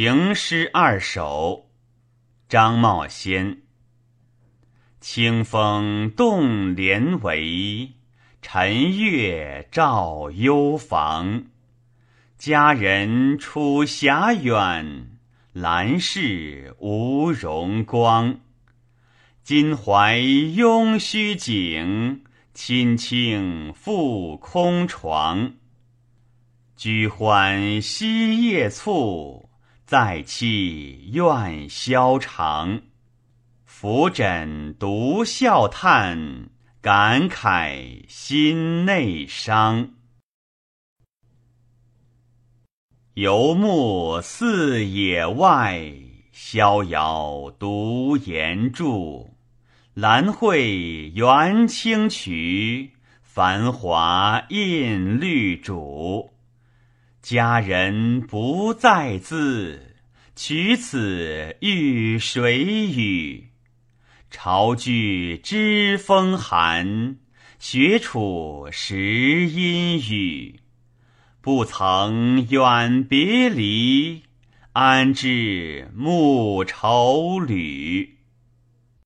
评诗二首，张茂先。清风动帘帷，晨月照幽房。佳人出峡远，兰室无容光。襟怀拥虚景，亲轻覆空床。居欢惜夜促，在妻怨消长。拂枕独笑叹，感慨心内伤。游目似野外，逍遥独岩柱。兰蕙园青曲，繁华印绿主。佳人不在自，取此与谁语？潮聚知风寒，学处识阴雨。不曾远别离，安知暮愁侣？